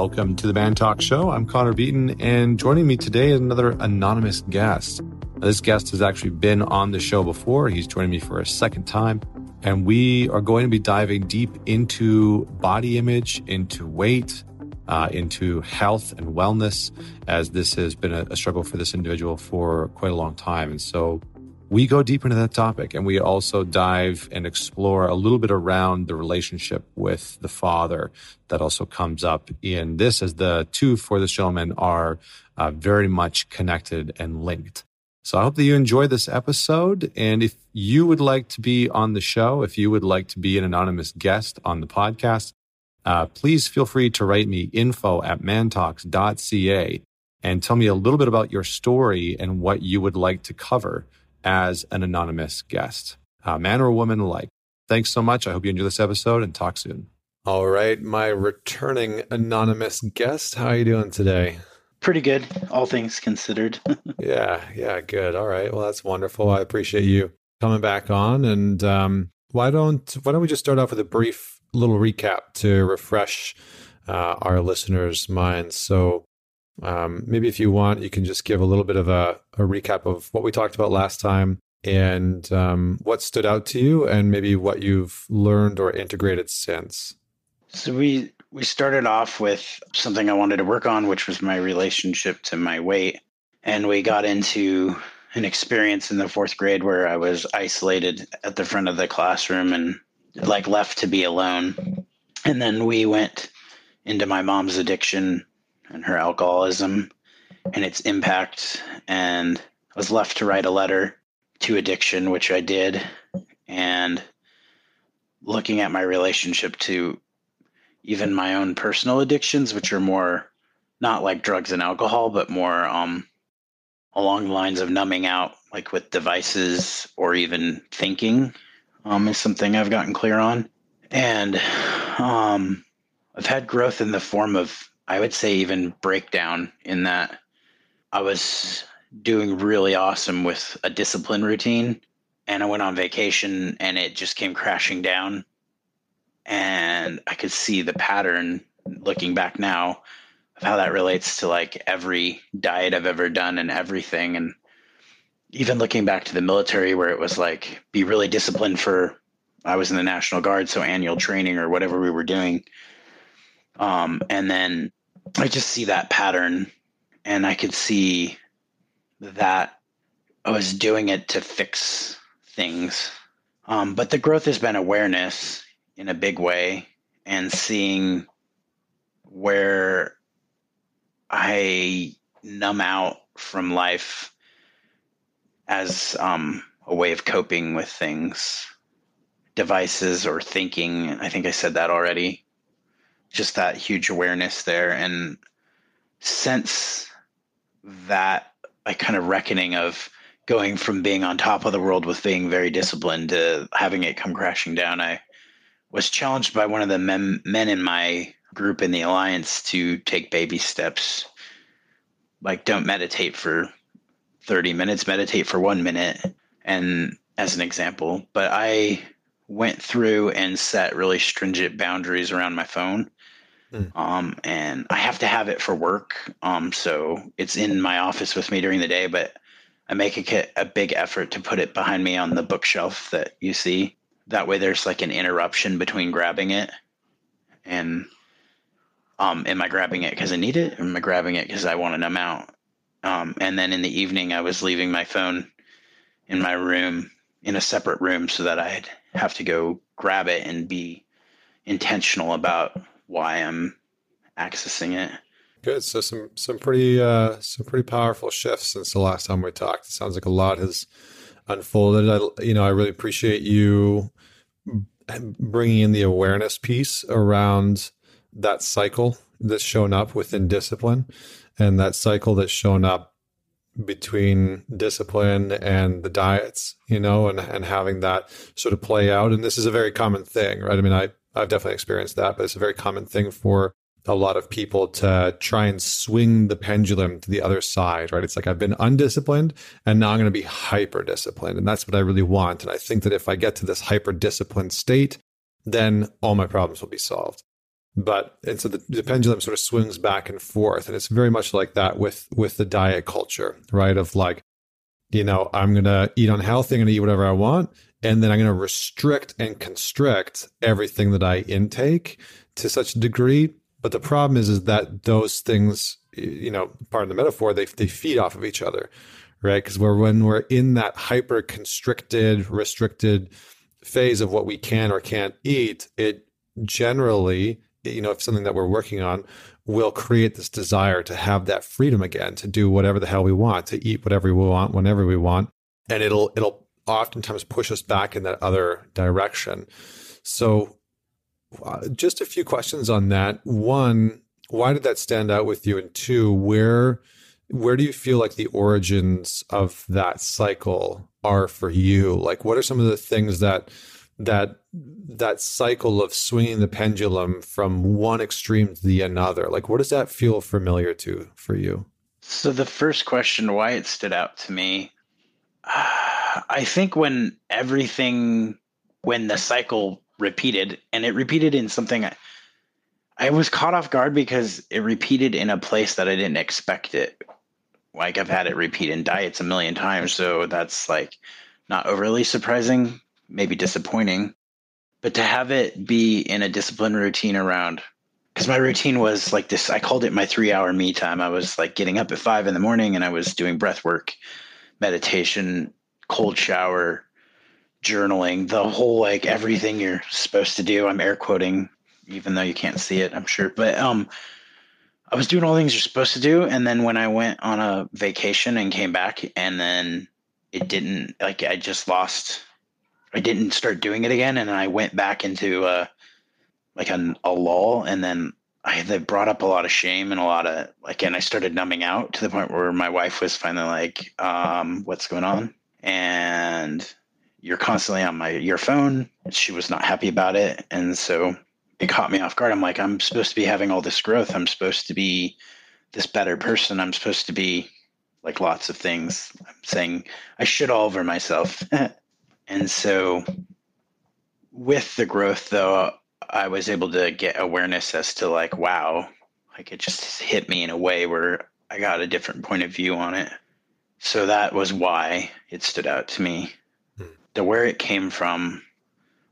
Welcome to the Man Talk Show. I'm Connor Beaton, and joining me today is another anonymous guest. Now, this guest has actually been on the show before. He's joining me for a second time, and we are going to be diving deep into body image, into weight, into health and wellness, as this has been a struggle for this individual for quite a long time. And so we go deep into that topic, and we also dive and explore a little bit around the relationship with the father that also comes up in this, as the two for this gentleman are very much connected and linked. So I hope that you enjoyed this episode. And if you would like to be on the show, if you would like to be an anonymous guest on the podcast, please feel free to write me info@mantalks.ca and tell me a little bit about your story and what you would like to cover as an anonymous guest, man or woman alike. Thanks so much. I hope you enjoy this episode, and talk soon. All right, my returning anonymous guest. How are you doing today? Pretty good, all things considered. Yeah, good. All right. Well, that's wonderful. I appreciate you coming back on. And why don't we just start off with a brief little recap to refresh our listeners' minds. So maybe if you want, you can just give a little bit of a recap of what we talked about last time, and what stood out to you, and maybe what you've learned or integrated since. So we started off with something I wanted to work on, which was my relationship to my weight. And we got into an experience in the fourth grade where I was isolated at the front of the classroom and left to be alone. And then we went into my mom's addiction and her alcoholism and its impact. And I was left to write a letter to addiction, which I did. And looking at my relationship to even my own personal addictions, which are more not like drugs and alcohol, but more along the lines of numbing out, like with devices or even thinking, is something I've gotten clear on. And I've had growth in the form of, I would say, even breakdown, in that I was doing really awesome with a discipline routine, and I went on vacation and it just came crashing down. And I could see the pattern looking back now of how that relates to like every diet I've ever done and everything. And even looking back to the military, where it was like, be really disciplined for, I was in the National Guard, so annual training or whatever we were doing. And then I just see that pattern, and I could see that I was doing it to fix things. But the growth has been awareness in a big way, and seeing where I numb out from life as a way of coping with things, devices or thinking. I think I said that already. Just that huge awareness there, and sense that like kind of reckoning of going from being on top of the world with being very disciplined to having it come crashing down. I was challenged by one of the men in my group in the Alliance to take baby steps. Like, don't meditate for 30 minutes, meditate for 1 minute, and as an example. But I went through and set really stringent boundaries around my phone. And I have to have it for work. So it's in my office with me during the day, but I make a big effort to put it behind me on the bookshelf that you see. That way there's like an interruption between grabbing it and, am I grabbing it because I need it? Or am I grabbing it because I want to numb out? And then in the evening, I was leaving my phone in my room, in a separate room, so that I'd have to go grab it and be intentional about why I'm accessing it. Good. So some pretty powerful shifts since the last time we talked. It sounds like a lot has unfolded. I really appreciate you bringing in the awareness piece around that cycle that's shown up within discipline, and that cycle that's shown up between discipline and the diets, and having that sort of play out. And this is a very common thing, right? I mean, I've definitely experienced that, but it's a very common thing for a lot of people to try and swing the pendulum to the other side, right? It's like, I've been undisciplined and now I'm going to be hyper-disciplined. And that's what I really want. And I think that if I get to this hyper-disciplined state, then all my problems will be solved. But, and so the pendulum sort of swings back and forth. And it's very much like that with the diet culture, right? Of like, you know, I'm going to eat unhealthy, I'm going to eat whatever I want. And then I'm going to restrict and constrict everything that I intake to such a degree. But the problem is that those things, you know, pardon the metaphor, they feed off of each other, right? Because when we're in that hyper constricted, restricted phase of what we can or can't eat, it generally, you know, if something that we're working on will create this desire to have that freedom again, to do whatever the hell we want, to eat whatever we want, whenever we want. And it'll oftentimes push us back in that other direction. So just a few questions on that. One, why did that stand out with you? And two, where do you feel like the origins of that cycle are for you? Like, what are some of the things that cycle of swinging the pendulum from one extreme to the another, like, what does that feel familiar to for you? So the first question, why it stood out to me, I think when the cycle repeated, and it repeated in something, I was caught off guard because it repeated in a place that I didn't expect it. Like, I've had it repeat in diets a million times, so that's like not overly surprising, maybe disappointing, but to have it be in a disciplined routine around, because my routine was like this, I called it my 3-hour me time. I was like getting up at 5 a.m. and I was doing breath work, meditation, cold shower, journaling, the whole, like, everything you're supposed to do. I'm air quoting, even though you can't see it, I'm sure. But I was doing all things you're supposed to do. And then when I went on a vacation and came back, and then it didn't, like, I didn't start doing it again, and I went back into a lull, and then they brought up a lot of shame and and I started numbing out to the point where my wife was finally like, what's going on? And you're constantly on your phone. She was not happy about it. And so it caught me off guard. I'm like, I'm supposed to be having all this growth. I'm supposed to be this better person. I'm supposed to be like lots of things. I'm saying I shit all over myself. And so with the growth, though, I was able to get awareness as to, like, wow, like, it just hit me in a way where I got a different point of view on it. So that was why it stood out to me. The where it came from,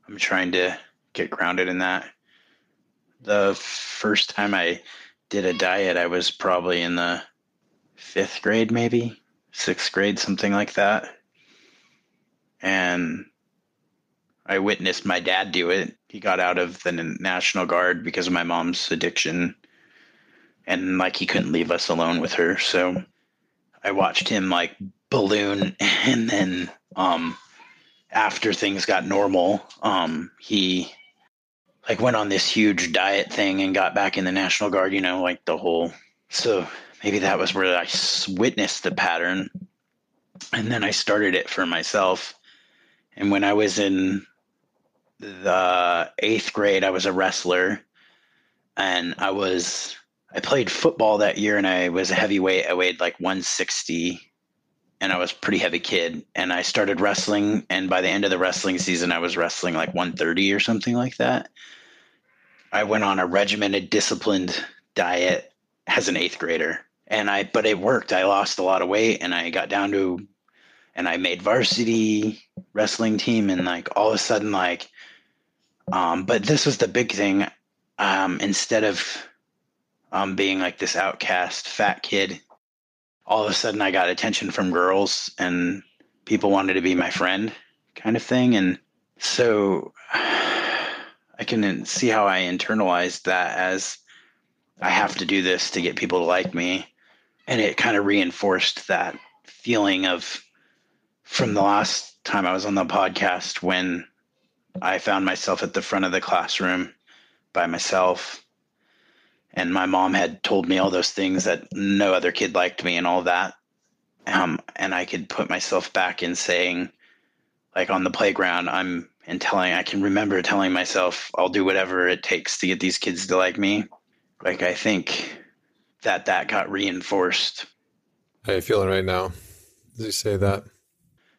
I'm trying to get grounded in that. The first time I did a diet, I was probably in the 5th grade, maybe 6th grade, something like that. And I witnessed my dad do it. He got out of the National Guard because of my mom's addiction. And, like, he couldn't leave us alone with her. So I watched him, like, balloon. And then after things got normal, he, like, went on this huge diet thing and got back in the National Guard, you know, like the whole. So maybe that was where I witnessed the pattern. And then I started it for myself. And when I was in the 8th grade, I was a wrestler, and I played football that year, and I was a heavyweight. I weighed like 160, and I was a pretty heavy kid. And I started wrestling, and by the end of the wrestling season, I was wrestling like 130 or something like that. I went on a regimented, disciplined diet as an 8th grader, but it worked. I lost a lot of weight, and I got down to, and I made varsity wrestling team, and, like, all of a sudden, like, but this was the big thing. Instead of being like this outcast fat kid, all of a sudden I got attention from girls, and people wanted to be my friend, kind of thing. And so I can see how I internalized that as, I have to do this to get people to like me. And it kind of reinforced that feeling of, from the last time I was on the podcast, when I found myself at the front of the classroom by myself, and my mom had told me all those things that no other kid liked me and all that. And I could put myself back in saying, like, on the playground, I can remember telling myself, I'll do whatever it takes to get these kids to like me. Like, I think that got reinforced. How are you feeling right now as you say that?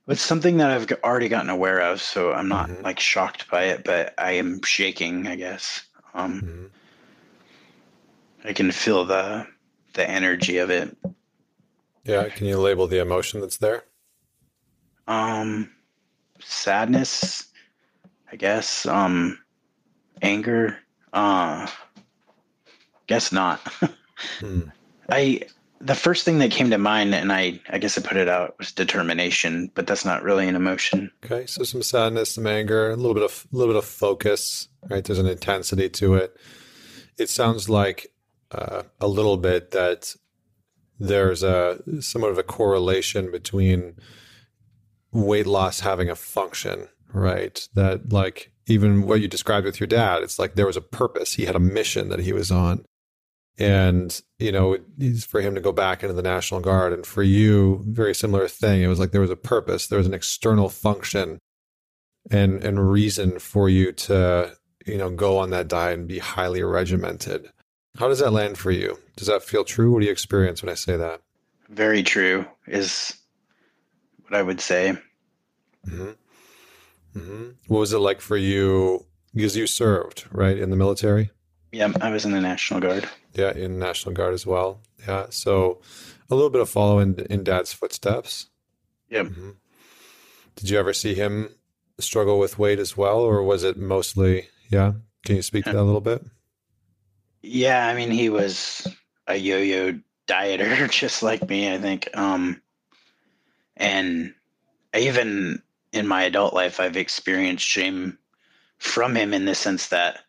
It's something that I've already gotten aware of, so I'm not, like, shocked by it, but I am shaking, I guess. I can feel the energy of it. Yeah. Can you label the emotion that's there? Sadness, I guess. Anger. Guess not. The first thing that came to mind, and I guess I put it out, was determination, but that's not really an emotion. Okay, so some sadness, some anger, a little bit of focus, right? There's an intensity to it. It sounds like a little bit that there's somewhat of a correlation between weight loss having a function, right? That like even what you described with your dad, it's like there was a purpose. He had a mission that he was on. And, you know, for him to go back into the National Guard, and for you, very similar thing. It was like there was a purpose, there was an external function and reason for you to, you know, go on that diet and be highly regimented. How does that land for you? Does that feel true? What do you experience when I say that? Very true is what I would say. Mm-hmm. Mm-hmm. What was it like for you? Because you served, right, in the military? Yeah, I was in the National Guard. Yeah, in the National Guard as well. Yeah, so a little bit of following in Dad's footsteps. Yep. Mm-hmm. Did you ever see him struggle with weight as well, or was it mostly, yeah? Can you speak to that a little bit? Yeah, I mean, he was a yo-yo dieter just like me, I think. And even in my adult life, I've experienced shame from him in the sense that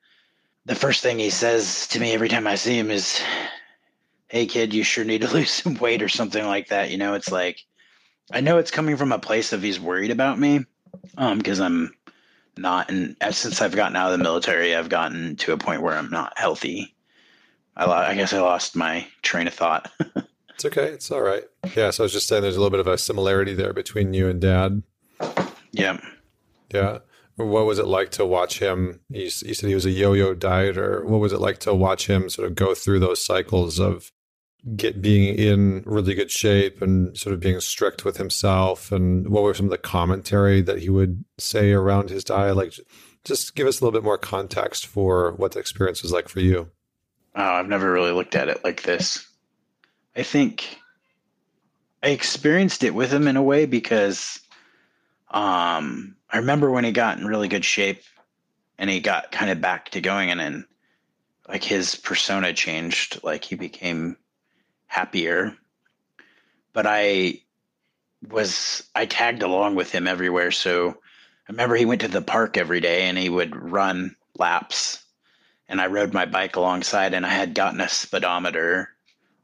the first thing he says to me every time I see him is, "Hey kid, you sure need to lose some weight," or something like that. You know, it's like, I know it's coming from a place of he's worried about me. Cause I'm not, and since I've gotten out of the military, I've gotten to a point where I'm not healthy. I guess I lost my train of thought. It's okay. It's all right. Yeah. So I was just saying there's a little bit of a similarity there between you and Dad. Yeah. Yeah. What was it like to watch him? You said he was a yo-yo dieter. What was it like to watch him sort of go through those cycles of being in really good shape and sort of being strict with himself? And what were some of the commentary that he would say around his diet? Like, just give us a little bit more context for what the experience was like for you. Oh, I've never really looked at it like this. I think I experienced it with him in a way because I remember when he got in really good shape and he got kind of back to going, and then like his persona changed, like he became happier, but I tagged along with him everywhere. So I remember he went to the park every day and he would run laps, and I rode my bike alongside, and I had gotten a speedometer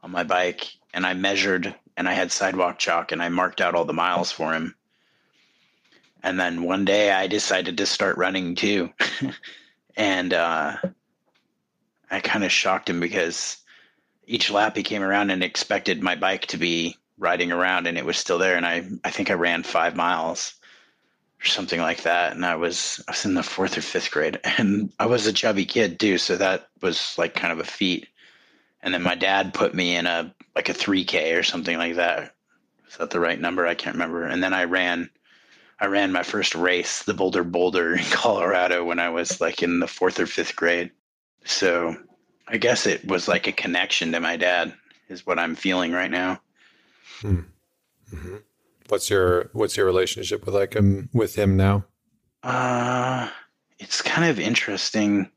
on my bike and I measured, and I had sidewalk chalk, and I marked out all the miles for him. And then one day I decided to start running too. And I kind of shocked him because each lap he came around and expected my bike to be riding around, and it was still there. And I think I ran 5 miles or something like that. And I was in the 4th or 5th grade, and I was a chubby kid too. So that was like kind of a feat. And then my dad put me in a 3K or something like that. Is that the right number? I can't remember. And then I ran my first race, the Boulder Boulder in Colorado, when I was like in the 4th or 5th grade. So I guess it was like a connection to my dad is what I'm feeling right now. Hmm. Mm-hmm. What's your relationship with him now? It's kind of interesting.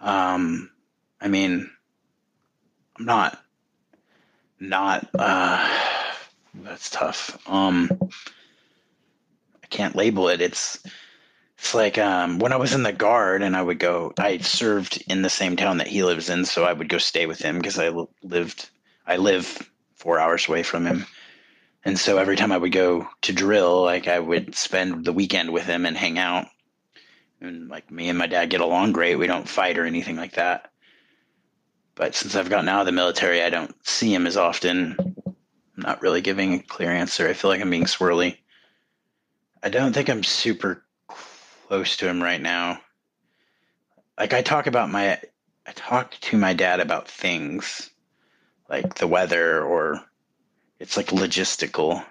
I mean, I'm not that's tough. Can't label it. It's like when I was in the Guard, and I served in the same town that he lives in, so I would go stay with him because I live 4 hours away from him. And so every time I would go to drill, like I would spend the weekend with him and hang out, and like me and my dad get along great. We don't fight or anything like that, but since I've gotten out of the military, I don't see him as often. I'm not really giving a clear answer. I feel like I'm being swirly. I don't think I'm super close to him right now. Like I talk to my dad about things like the weather, or it's like logistical,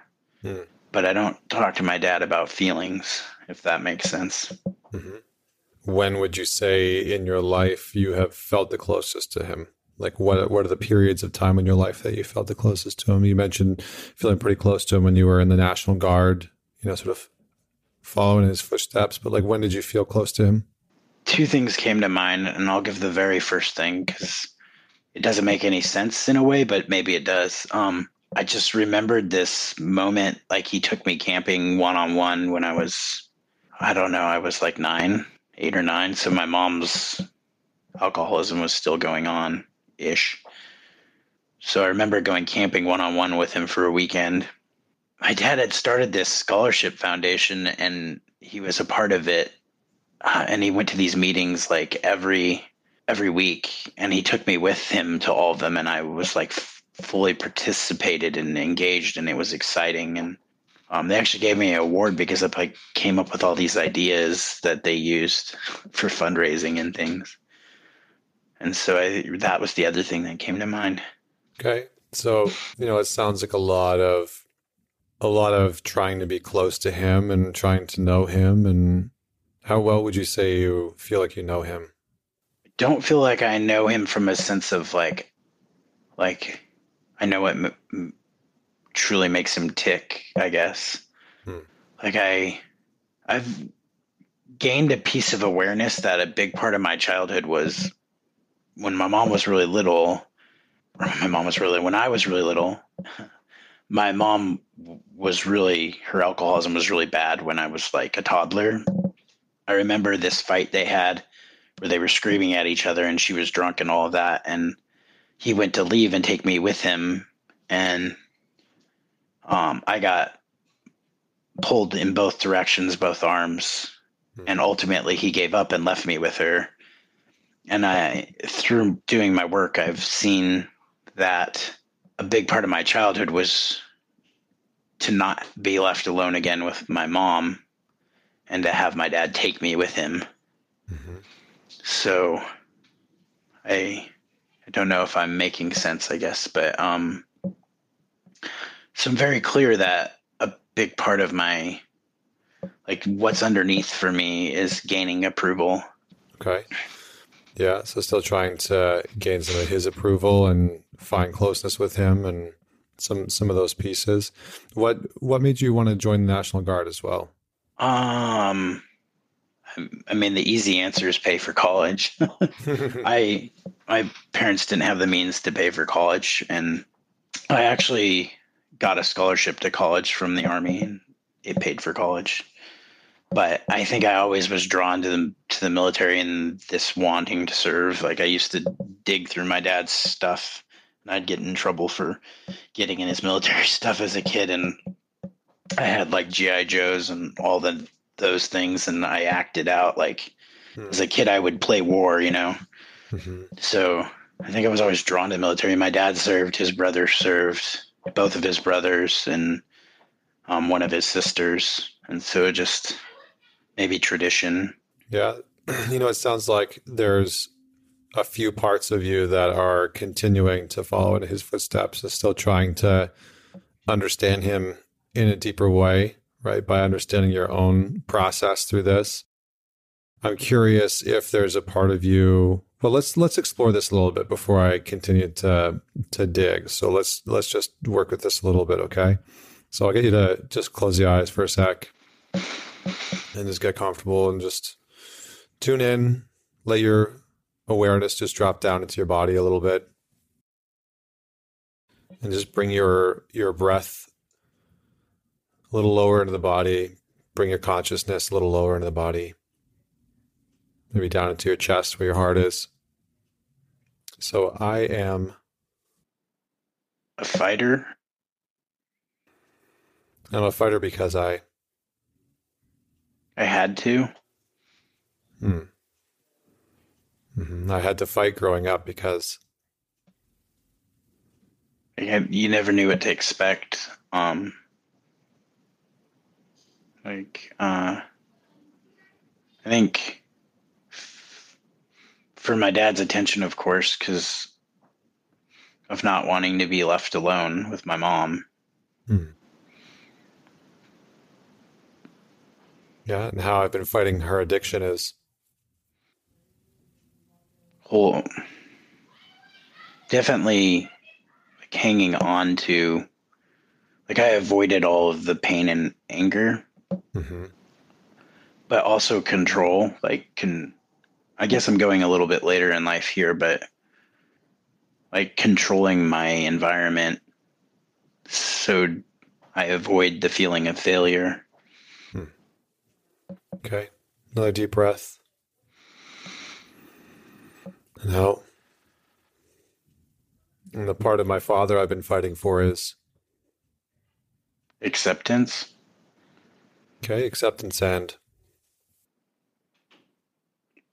but I don't talk to my dad about feelings, if that makes sense. Mm-hmm. When would you say in your life you have felt the closest to him? Like what are the periods of time in your life that you felt the closest to him? You mentioned feeling pretty close to him when you were in the National Guard, you know, sort of following his footsteps. But like, when did you feel close to him? Two things came to mind, and I'll give the very first thing because it doesn't make any sense in a way, but maybe it does. I just remembered this moment, like he took me camping one-on-one when I was, I don't know, I was like 8 or 9. So my mom's alcoholism was still going on-ish. So I remember going camping one-on-one with him for a weekend. My dad had started this scholarship foundation, and he was a part of it. And he went to these meetings like every week, and he took me with him to all of them. And I was like fully participated and engaged, and it was exciting. And they actually gave me an award because I like, came up with all these ideas that they used for fundraising and things. And so that was the other thing that came to mind. Okay. So, you know, it sounds like a lot of trying to be close to him and trying to know him. And how well would you say you feel like you know him? I don't feel like I know him from a sense of like I know what truly makes him tick, I guess. Like I've gained a piece of awareness that a big part of my childhood was when my mom was really little, when I was really little, my mom was really, her alcoholism was really bad when I was like a toddler. I remember this fight they had where they were screaming at each other and she was drunk and all of that. And he went to leave and take me with him. And I got pulled in both directions, both arms. And ultimately he gave up and left me with her. And through doing my work, I've seen that a big part of my childhood was to not be left alone again with my mom and to have my dad take me with him. Mm-hmm. So I don't know if I'm making sense, I guess, but so I'm very clear that a big part of my, like what's underneath for me is gaining approval. Okay. Yeah. So still trying to gain some of his approval and find closeness with him and some of those pieces. What made you want to join the National Guard as well? I mean, the easy answer is pay for college. My parents didn't have the means to pay for college, and I actually got a scholarship to college from the Army, and it paid for college. But I think I always was drawn to the military and this wanting to serve. Like I used to dig through my dad's stuff, and I'd get in trouble for getting in his military stuff as a kid. And I had like G.I. Joes and all those things, and I acted out like as a kid I would play war, you know. Mm-hmm. So I think I was always drawn to the military. My dad served, his brother served, both of his brothers, and one of his sisters. And so just maybe tradition. Yeah. You know, it sounds like there's a few parts of you that are continuing to follow in his footsteps and still trying to understand him in a deeper way, right? By understanding your own process through this. I'm curious if there's a part of you, well, let's explore this a little bit before I continue to dig. So let's just work with this a little bit. Okay. So I'll get you to just close the eyes for a sec and just get comfortable and just tune in, let your awareness just drop down into your body a little bit and just bring your breath a little lower into the body, bring your consciousness a little lower into the body, maybe down into your chest where your heart is. So I am a fighter. I'm a fighter because I had to. I had to fight growing up because you never knew what to expect. I think for my dad's attention, of course, because of not wanting to be left alone with my mom. Yeah, and how I've been fighting her addiction is definitely like hanging on to, like, I avoided all of the pain and anger, mm-hmm. but also control. Like, I guess I'm going a little bit later in life here, but like controlling my environment so I avoid the feeling of failure. Hmm. Okay. Another deep breath. And out. And the part of my father I've been fighting for is? Acceptance. Okay. Acceptance and?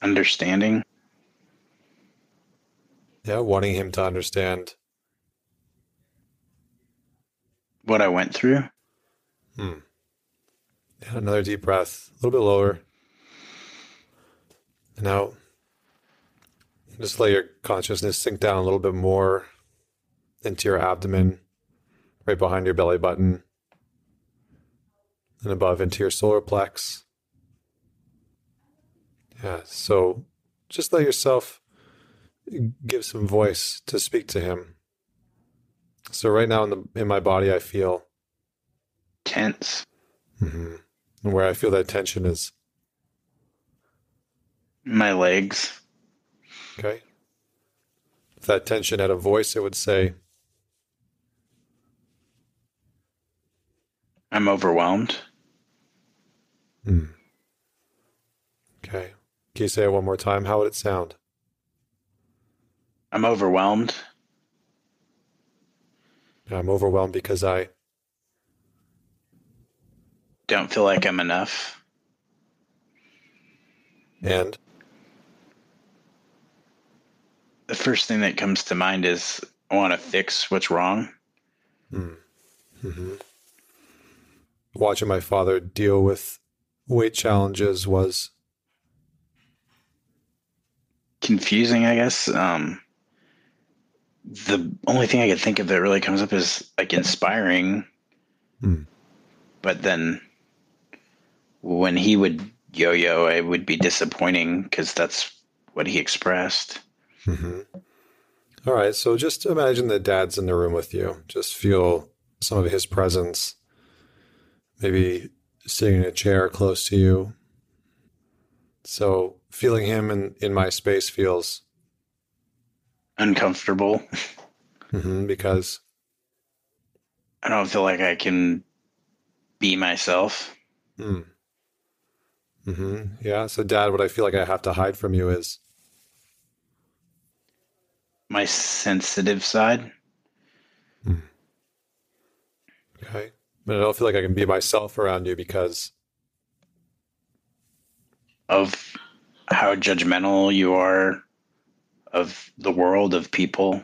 Understanding. Yeah, wanting him to understand what I went through. Hmm. Yeah, another deep breath, a little bit lower. And out. Just let your consciousness sink down a little bit more into your abdomen, right behind your belly button, and above into your solar plex. Yeah, so just let yourself give some voice to speak to him. So right now in my body, I feel tense. Mm-hmm. And where I feel that tension is? My legs. Okay. If that tension had a voice, it would say, I'm overwhelmed. Mm. Okay. Can you say it one more time? How would it sound? I'm overwhelmed. I'm overwhelmed because I don't feel like I'm enough. And? The first thing that comes to mind is I want to fix what's wrong. Mm-hmm. Watching my father deal with weight challenges was confusing, I guess. The only thing I could think of that really comes up is like inspiring. Mm. But then when he would yo-yo, it would be disappointing because that's what he expressed. Mm-hmm. All right. So just imagine that dad's in the room with you. Just feel some of his presence, maybe sitting in a chair close to you. So feeling him in my space feels uncomfortable. Mm-hmm, because I don't feel like I can be myself. Mm. Mm-hmm. Yeah. So dad, what I feel like I have to hide from you is my sensitive side. Mm. Okay. But I don't feel like I can be myself around you because of how judgmental you are of the world, of people,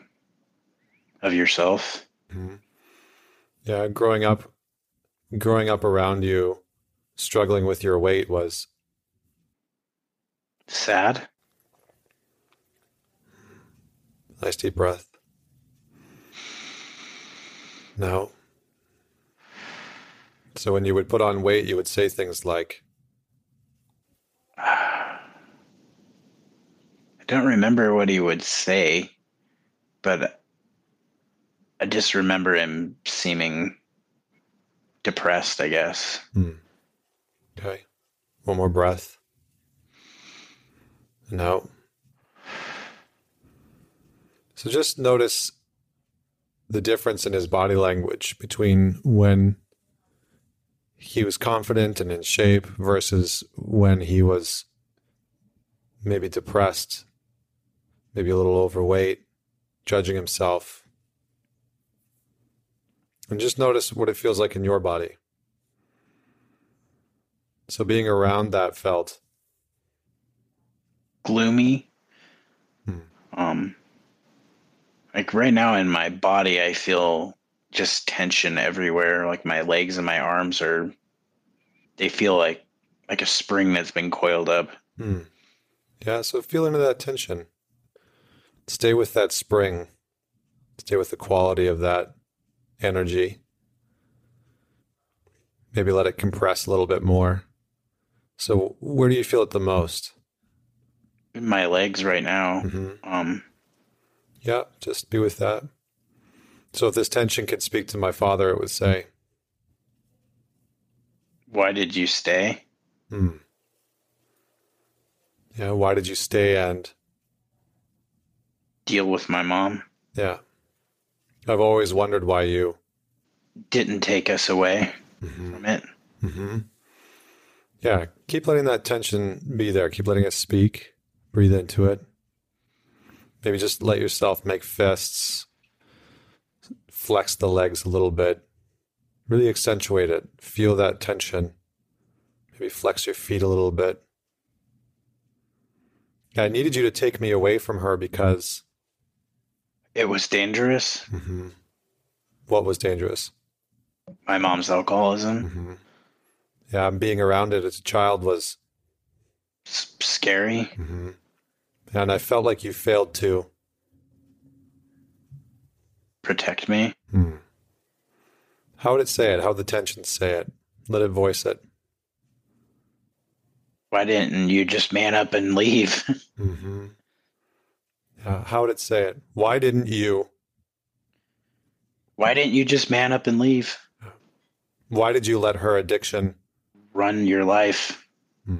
of yourself. Mm-hmm. Yeah, growing up around you, struggling with your weight was sad. Nice deep breath. No. So when you would put on weight, you would say things like, I don't remember what he would say, but I just remember him seeming depressed, I guess. Mm. Okay. One more breath. And out. So just notice the difference in his body language between when he was confident and in shape versus when he was maybe depressed, maybe a little overweight, judging himself. And just notice what it feels like in your body. So being around that felt gloomy. Hmm. Like right now in my body, I feel just tension everywhere. Like my legs and my arms they feel like a spring that's been coiled up. Hmm. Yeah. So feel into that tension. Stay with that spring. Stay with the quality of that energy. Maybe let it compress a little bit more. So where do you feel it the most? In my legs right now. Mm-hmm. Yeah, just be with that. So if this tension could speak to my father, it would say, why did you stay? Yeah, why did you stay and deal with my mom? Yeah. I've always wondered why you didn't take us away from it. Yeah, keep letting that tension be there. Keep letting it speak. Breathe into it. Maybe just let yourself make fists. Flex the legs a little bit. Really accentuate it. Feel that tension. Maybe flex your feet a little bit. I needed you to take me away from her because... it was dangerous? What was dangerous? My mom's alcoholism. Yeah, being around it as a child was... scary. And I felt like you failed to... protect me. How would it say it? How would the tension say it? Let it voice it. Why didn't you just man up and leave? How would it say it? Why didn't you? Why didn't you just man up and leave? Why did you let her addiction run your life? Yeah.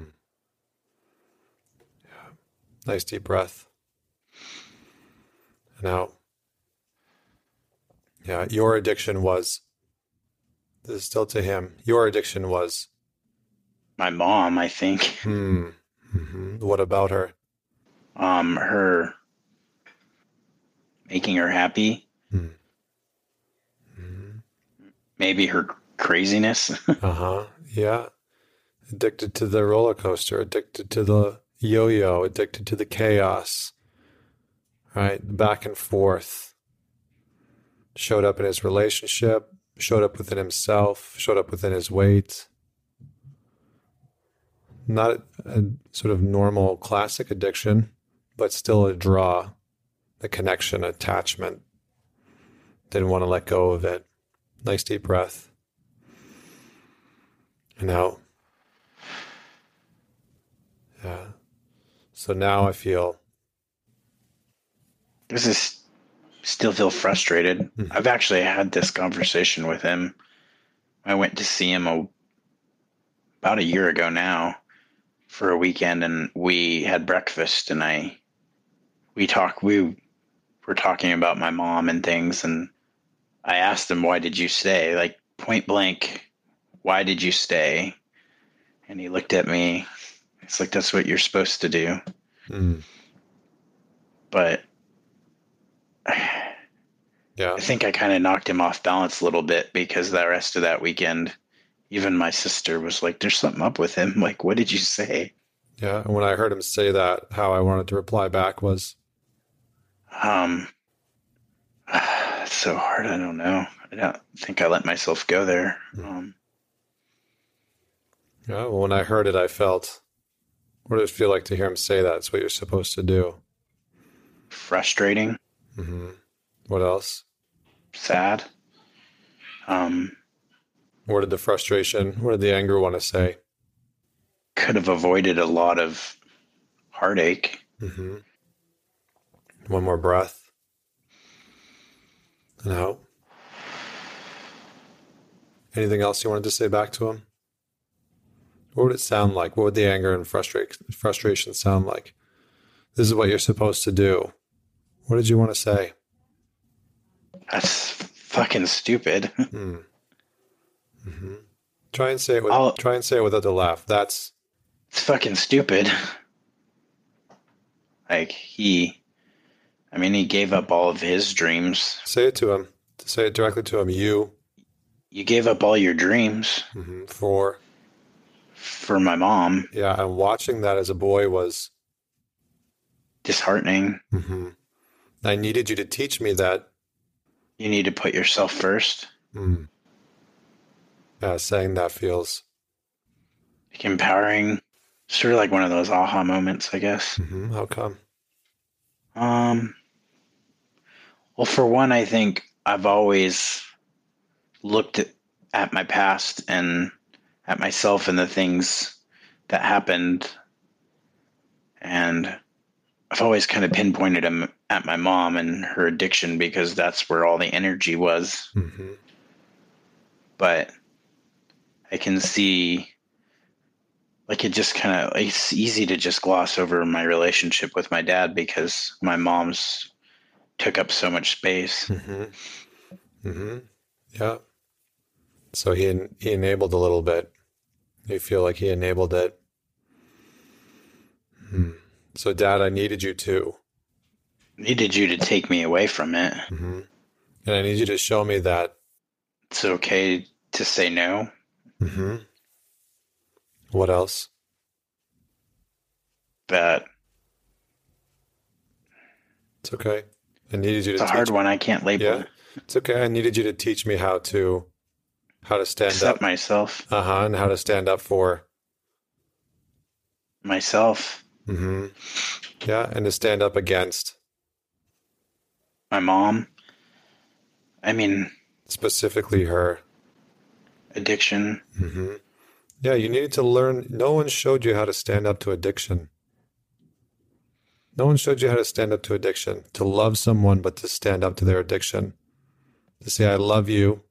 Nice deep breath. And out. Yeah, your addiction was, this is still to him, your addiction was? My mom, I think. What about her? Her making her happy. Maybe her craziness. Yeah. Addicted to the roller coaster, addicted to the yo-yo, addicted to the chaos, right? Back and forth. Showed up in his relationship, showed up within himself, showed up within his weight. Not a sort of normal classic addiction, but still a draw, a connection, attachment. Didn't want to let go of it. Nice deep breath. And out. Yeah. So now I feel... this is... still feel frustrated. I've actually had this conversation with him. I went to see him about a year ago now for a weekend, and we had breakfast, and we were talking about my mom and things, and I asked him, why did you stay? Like point blank, why did you stay? And he looked at me. It's like, that's what you're supposed to do. But yeah. I think I kind of knocked him off balance a little bit, because the rest of that weekend, even my sister was like, there's something up with him. Like, what did you say? Yeah. And when I heard him say that, how I wanted to reply back was, it's so hard. I don't know. I don't think I let myself go there. Yeah. Well, when I heard it, I felt, what did it feel like to hear him say that? It's what you're supposed to do. Frustrating. What else? Sad. What did the frustration, what did the anger want to say? Could have avoided a lot of heartache. One more breath. And out. Anything else you wanted to say back to him? What would it sound like? What would the anger and frustration sound like? This is what you're supposed to do. What did you want to say? That's fucking stupid. Try and say it. Try and say it without the laugh. It's fucking stupid. Like he gave up all of his dreams. Say it to him. Say it directly to him. You gave up all your dreams for my mom. Yeah, and watching that as a boy was disheartening. I needed you to teach me that. You need to put yourself first. Yeah, saying that feels... like empowering. Sort of like one of those aha moments, I guess. How come? Well, for one, I think I've always looked at my past and at myself and the things that happened. And I've always kind of pinpointed them at my mom and her addiction because that's where all the energy was. Mm-hmm. But I can see, like, it just kind of, it's easy to just gloss over my relationship with my dad because my mom's took up so much space. Mm-hmm. Mm-hmm. Yeah. So he enabled a little bit. You feel like he enabled it. Hmm. So, Dad, I needed you to. Needed you to take me away from it. Mm-hmm. And I need you to show me that. It's okay to say no. Mm-hmm. What else? That. It's okay. I needed you to. It's a hard one. I can't label. Yeah. It's okay. I needed you to teach me how to stand up. Accept myself. Uh-huh. And how to stand up for myself. Mm-hmm. Yeah. And to stand up against my mom. I mean, specifically her addiction. Mm-hmm. Yeah. You needed to learn. No one showed you how to stand up to addiction. No one showed you how to stand up to addiction, to love someone, but to stand up to their addiction, to say, I love you.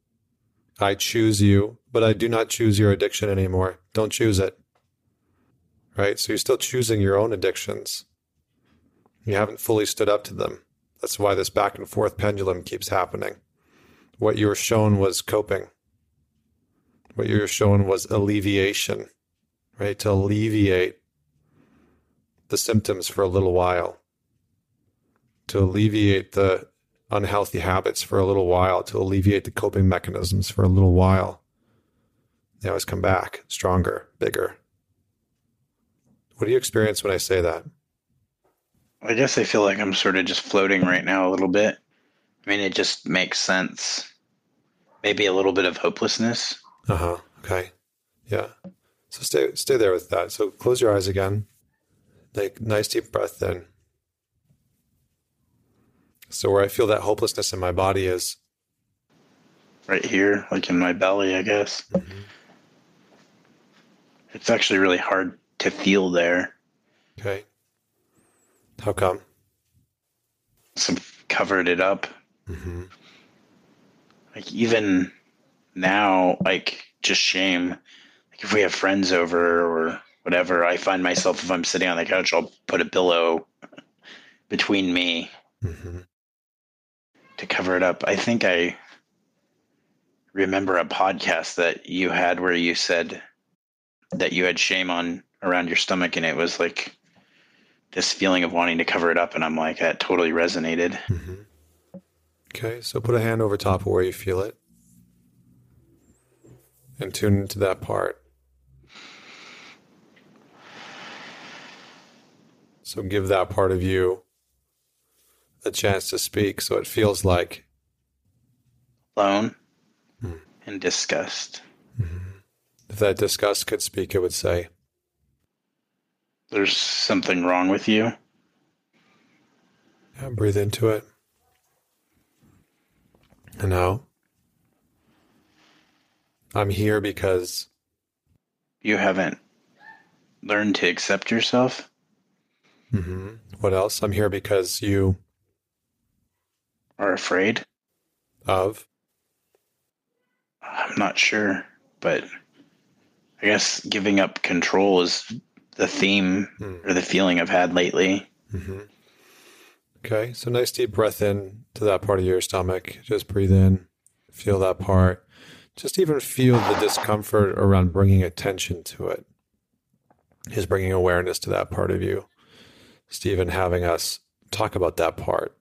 I choose you, but I do not choose your addiction anymore. Don't choose it. Right? So you're still choosing your own addictions. You haven't fully stood up to them. That's why this back and forth pendulum keeps happening. What you were shown was coping. What you were shown was alleviation, right? To alleviate the symptoms for a little while, to alleviate the unhealthy habits for a little while, to alleviate the coping mechanisms for a little while. They always come back stronger, bigger. What do you experience when I say that? I guess I feel like I'm sort of just floating right now a little bit. I mean, it just makes sense. Maybe a little bit of hopelessness. Uh-huh. Okay. Yeah. So stay there with that. So close your eyes again. Take nice deep breath in. So where I feel that hopelessness in my body is? Right here, like in my belly, I guess. Mm-hmm. It's actually really hard to feel there. Okay. How come? So I've covered it up. Mm-hmm. Like even now, like just shame. Like if we have friends over or whatever, I find myself, if I'm sitting on the couch, I'll put a pillow between me. Mm-hmm. To cover it up. I think I remember a podcast that you had where you said that you had shame on around your stomach, and it was like this feeling of wanting to cover it up, and I'm like, that totally resonated. Mm-hmm. Okay, so put a hand over top of where you feel it and tune into that part. So give that part of you a chance to speak, so it feels like alone and disgust. Mm-hmm. If that disgust could speak, it would say, there's something wrong with you. Yeah, breathe into it. And now, I'm here because you haven't learned to accept yourself. Mm-hmm. What else? I'm here because you are afraid of? I'm not sure, but I guess giving up control is the theme or the feeling I've had lately. Mm-hmm. Okay, so nice deep breath in to that part of your stomach. Just breathe in, feel that part. Just even feel the discomfort around bringing attention to it. Just bringing awareness to that part of you. Stephen, having us talk about that part.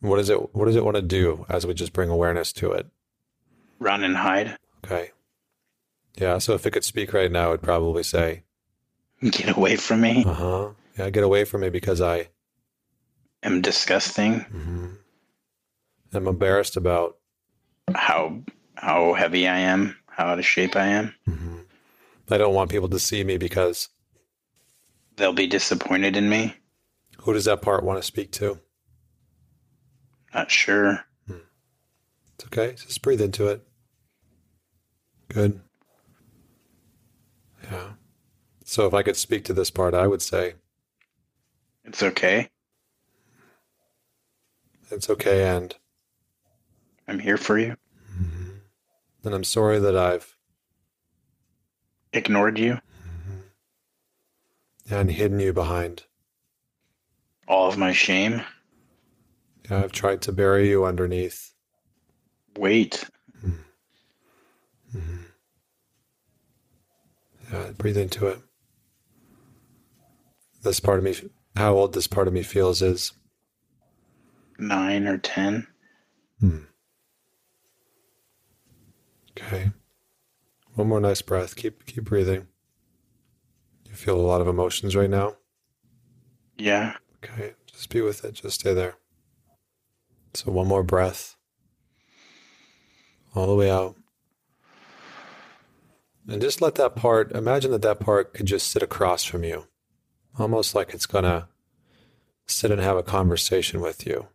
What does it want to do as we just bring awareness to it? Run and hide. Okay. Yeah, so if it could speak right now, it would probably say, get away from me. Uh-huh. Yeah, get away from me because I am disgusting. Mm-hmm. I'm embarrassed about how heavy I am, how out of shape I am. Mm-hmm. I don't want people to see me because they'll be disappointed in me. Who does that part want to speak to? Not sure. It's okay. Just breathe into it. Good. Yeah. So if I could speak to this part, I would say, it's okay. It's okay, and I'm here for you. Mm-hmm. And I'm sorry that I've ignored you. Mm-hmm. And hidden you behind all of my shame. Yeah, I've tried to bury you underneath weight. Mm-hmm. Mm-hmm. Yeah, breathe into it. This part of me, how old this part of me feels is 9 or 10. Hmm. Okay. One more nice breath. Keep breathing. You feel a lot of emotions right now? Yeah. Okay. Just be with it. Just stay there. So one more breath. All the way out. And just let that part, imagine that that part could just sit across from you. Almost like it's going to sit and have a conversation with you.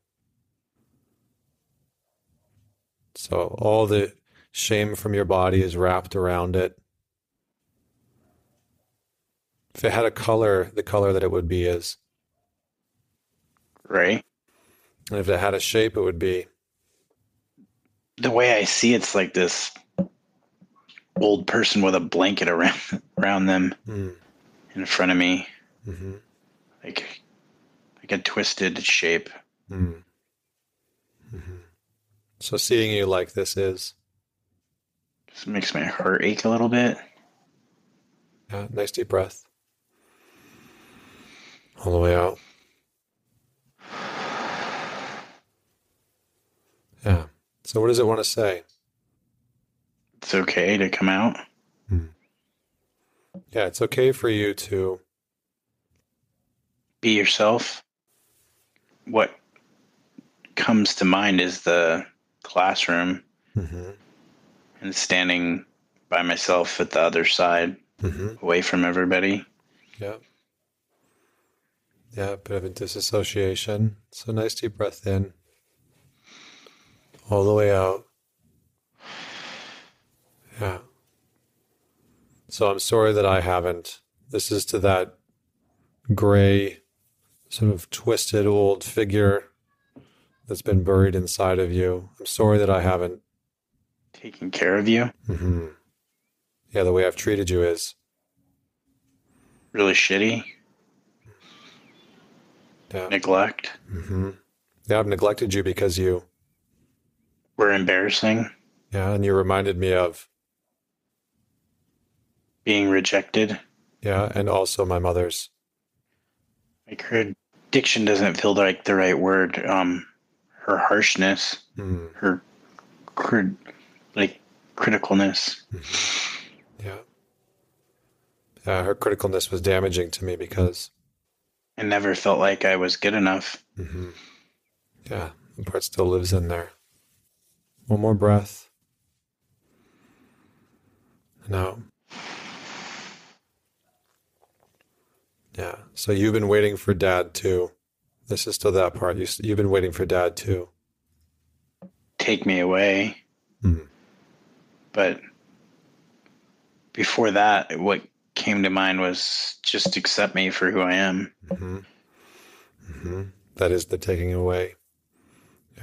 So all the shame from your body is wrapped around it. If it had a color, the color that it would be is gray. And if it had a shape, it would be. The way I see it's like this old person with a blanket around them in front of me. Mm-hmm. Like a twisted shape. Mm. Mm-hmm. So seeing you like this is. Just makes my heart ache a little bit. Yeah, nice deep breath. All the way out. Yeah. So what does it want to say? It's okay to come out. Mm. Yeah, it's okay for you to be yourself. What comes to mind is the classroom mm-hmm. and standing by myself at the other side, mm-hmm. away from everybody. Yeah. Yeah, a bit of a disassociation. So nice deep breath in. All the way out. Yeah. So I'm sorry that I haven't. This is to that gray, sort of twisted old figure that's been buried inside of you. I'm sorry that I haven't taken care of you. Mm-hmm. Yeah, the way I've treated you is really shitty. Yeah. Neglect. Mm-hmm. Yeah, I've neglected you because you were embarrassing. Yeah, and you reminded me of being rejected. Yeah, and also my mother's. Like her addiction doesn't feel like the right word. Her harshness, her criticalness. Mm-hmm. Yeah. Her criticalness was damaging to me because I never felt like I was good enough. Mm-hmm. Yeah, the part still lives in there. One more breath. No. Yeah. So you've been waiting for Dad to, this is still that part. You've been waiting for Dad to take me away. Mm-hmm. But before that, what came to mind was just accept me for who I am. Mm-hmm. Mm-hmm. That is the taking away.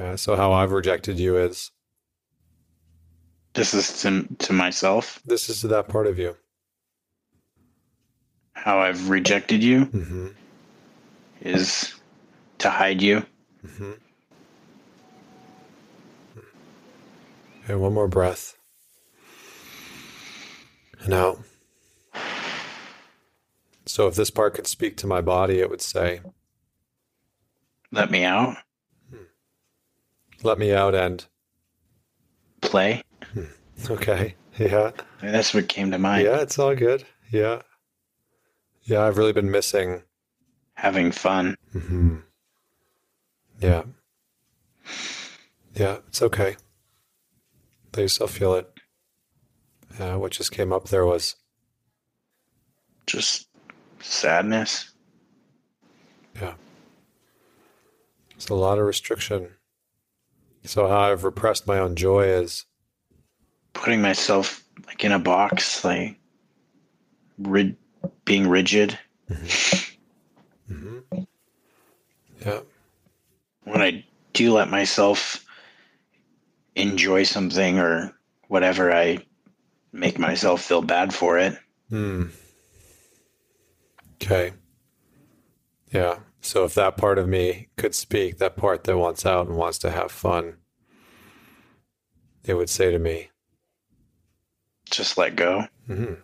Yeah. So how I've rejected you is. This is to myself. This is to that part of you. How I've rejected you mm-hmm. is to hide you. Mm-hmm. Okay, one more breath. And out. So if this part could speak to my body, it would say, let me out. Let me out and play. Okay. Yeah. That's what came to mind. Yeah, it's all good. Yeah. Yeah, I've really been missing having fun. Mm-hmm. Yeah. Yeah, it's okay. Let yourself feel it. What just came up there was just sadness. Yeah. It's a lot of restriction. So how I've repressed my own joy is putting myself like in a box, like being rigid. Mm-hmm. Mm-hmm. Yeah. When I do let myself enjoy something or whatever, I make myself feel bad for it. Okay. Yeah. So if that part of me could speak, that part that wants out and wants to have fun, it would say to me, just let go. Mm-hmm.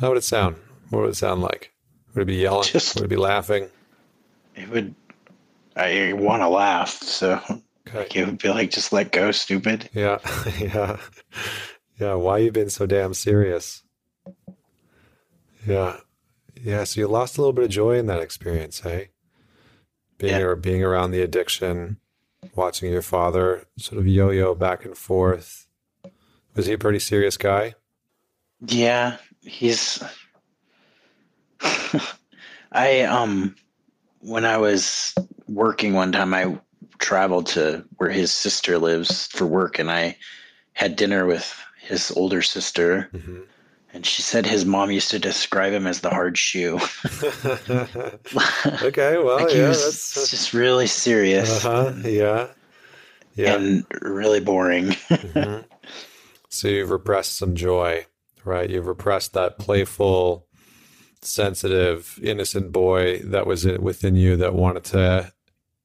How would it sound? What would it sound like? Would it be yelling? Would it be laughing? It would. I want to laugh. So it would be like, just let go, stupid. Yeah. Yeah. Yeah. Why you been so damn serious? Yeah. Yeah. So you lost a little bit of joy in that experience, eh? Being around the addiction, watching your father sort of yo-yo back and forth. Was he a pretty serious guy? Yeah, he's... when I was working one time, I traveled to where his sister lives for work, and I had dinner with his older sister, mm-hmm. and she said his mom used to describe him as the hard shoe. Okay, well, like yeah, that's just really serious. Uh-huh, yeah, yeah, and really boring. Mm-hmm. So you've repressed some joy, right? You've repressed that playful, sensitive, innocent boy that was within you that wanted to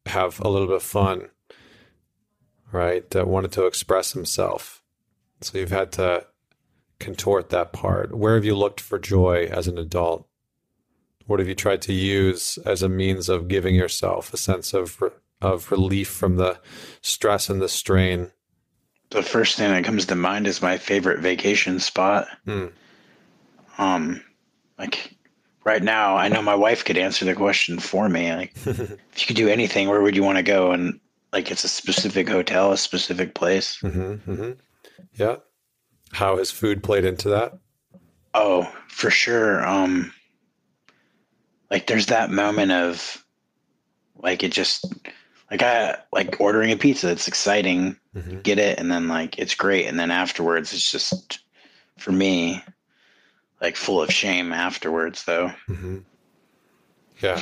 have a little bit of fun, right? That wanted to express himself. So you've had to contort that part. Where have you looked for joy as an adult? What have you tried to use as a means of giving yourself a sense of relief from the stress and the strain? The first thing that comes to mind is my favorite vacation spot. Like right now, I know my wife could answer the question for me. Like, if you could do anything, where would you want to go? And like, it's a specific hotel, a specific place. Mm-hmm, mm-hmm. Yeah. How has food played into that? Oh, for sure. Like there's that moment of like, it just like, I like ordering a pizza. It's exciting. Mm-hmm. Get it, and then like it's great, and then afterwards it's just for me like full of shame afterwards though. Mm-hmm. Yeah,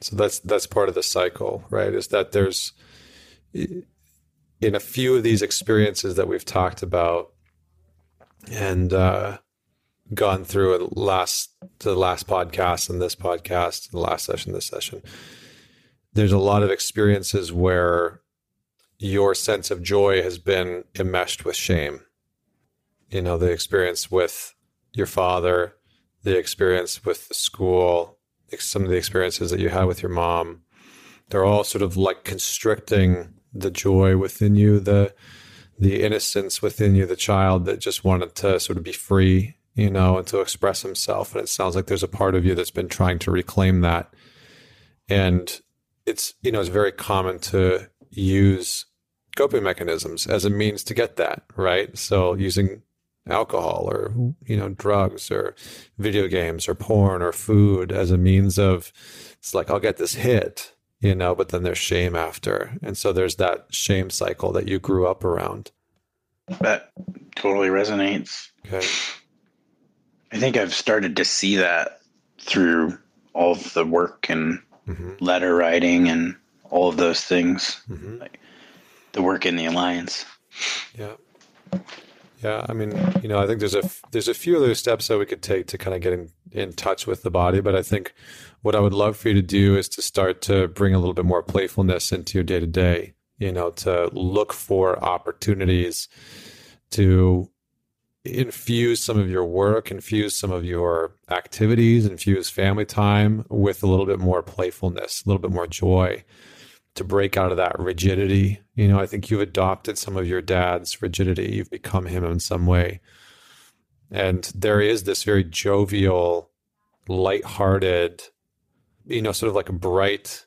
so that's part of the cycle, right? Is that there's in a few of these experiences that we've talked about and gone through at the last podcast and this podcast, the last session, this session, there's a lot of experiences where your sense of joy has been enmeshed with shame. You know, the experience with your father, the experience with the school, some of the experiences that you had with your mom, they're all sort of like constricting the joy within you, the innocence within you, the child that just wanted to sort of be free, you know, and to express himself. And it sounds like there's a part of you that's been trying to reclaim that. And it's, you know, it's very common to use coping mechanisms as a means to get that, right? So using alcohol or, you know, drugs or video games or porn or food as a means of, it's like, I'll get this hit, you know, but then there's shame after. And so there's that shame cycle that you grew up around. That totally resonates. Okay. I think I've started to see that through all of the work and mm-hmm. letter writing and all of those things, mm-hmm. like the work in the Alliance. Yeah. Yeah. I mean, you know, I think there's a few other steps that we could take to kind of get in touch with the body. But I think what I would love for you to do is to start to bring a little bit more playfulness into your day to day, you know, to look for opportunities to infuse some of your work, infuse some of your activities, infuse family time with a little bit more playfulness, a little bit more joy, to break out of that rigidity. You know, I think you've adopted some of your dad's rigidity. You've become him in some way. And there is this very jovial, lighthearted, you know, sort of like a bright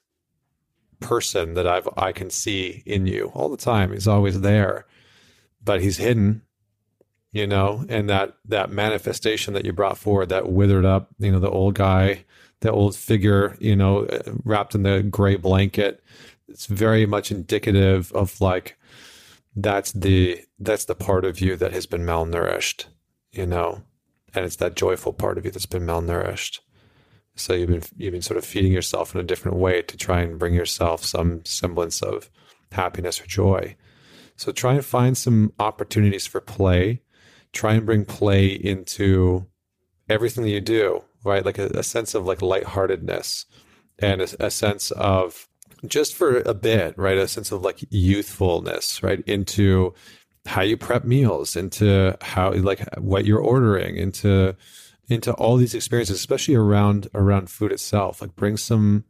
person that I can see in you all the time. He's always there, but he's hidden, you know, and that manifestation that you brought forward, that withered up, you know, the old guy, the old figure, you know, wrapped in the gray blanket, it's very much indicative of like, that's the part of you that has been malnourished, you know, and it's that joyful part of you that's been malnourished. So you've been sort of feeding yourself in a different way to try and bring yourself some semblance of happiness or joy. So try and find some opportunities for play. Try and bring play into everything that you do, right? Like a sense of like lightheartedness and a sense of just for a bit, right? A sense of like youthfulness, right? Into how you prep meals, into how, like what you're ordering, into all these experiences, especially around food itself. Like bring some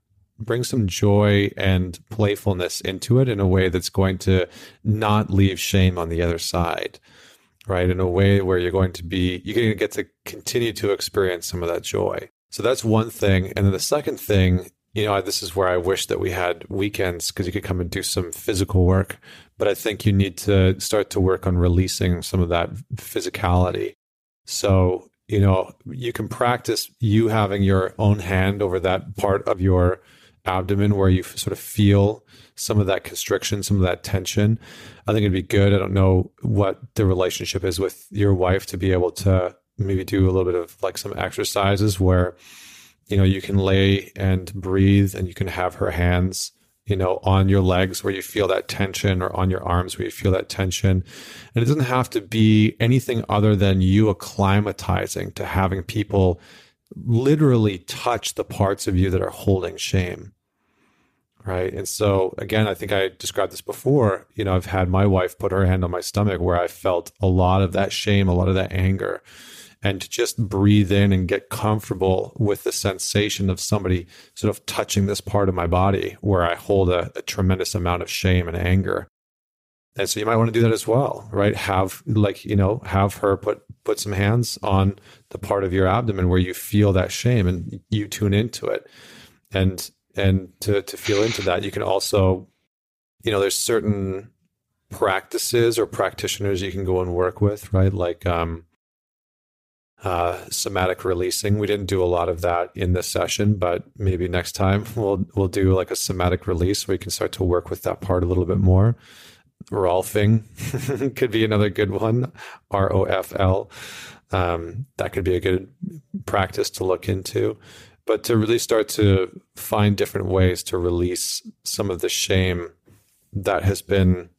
joy and playfulness into it in a way that's going to not leave shame on the other side, right? In a way where you're going to get to continue to experience some of that joy. So that's one thing. And then the second thing, you know, this is where I wish that we had weekends, because you could come and do some physical work, but I think you need to start to work on releasing some of that physicality. So, you know, you can practice you having your own hand over that part of your abdomen where you sort of feel some of that constriction, some of that tension. I think it'd be good. I don't know what the relationship is with your wife, to be able to maybe do a little bit of like some exercises where, you know, you can lay and breathe and you can have her hands, you know, on your legs where you feel that tension, or on your arms where you feel that tension. And it doesn't have to be anything other than you acclimatizing to having people literally touch the parts of you that are holding shame, right? And so, again, I think I described this before, you know, I've had my wife put her hand on my stomach where I felt a lot of that shame, a lot of that anger, and to just breathe in and get comfortable with the sensation of somebody sort of touching this part of my body where I hold a tremendous amount of shame and anger. And so you might want to do that as well, right? Have her put some hands on the part of your abdomen where you feel that shame, and you tune into it. And to feel into that, you can also, you know, there's certain practices or practitioners you can go and work with, right? Like somatic releasing. We didn't do a lot of that in this session, but maybe next time we'll do like a somatic release where you can start to work with that part a little bit more. Rolfing could be another good one. ROFL. That could be a good practice to look into, but to really start to find different ways to release some of the shame that has been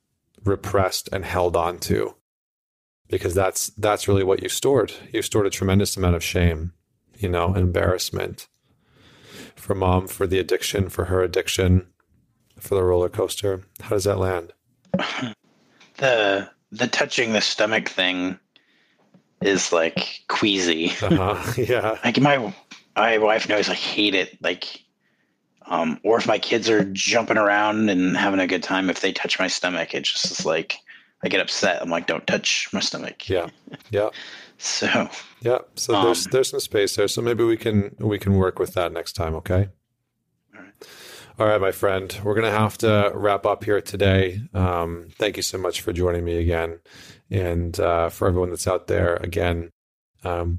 repressed and held on to, because that's really what you've stored. You've stored a tremendous amount of shame, you know, embarrassment for mom, for the addiction, for her addiction, for the roller coaster. How does that land? The touching the stomach thing is like queasy. Yeah. Like my wife knows I hate it. Like, or if my kids are jumping around and having a good time, if they touch my stomach, it just is like, I get upset. I'm like, don't touch my stomach. Yeah. Yeah. So there's some space there. So maybe we can work with that next time. Okay. All right, my friend, we're going to have to wrap up here today. Thank you so much for joining me again. And for everyone that's out there, again,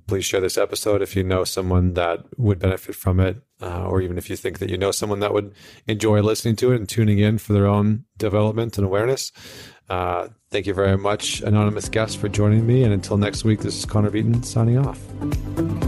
please share this episode if you know someone that would benefit from it, or even if you think that you know someone that would enjoy listening to it and tuning in for their own development and awareness. Thank you very much, anonymous guest, for joining me. And until next week, this is Connor Beaton signing off.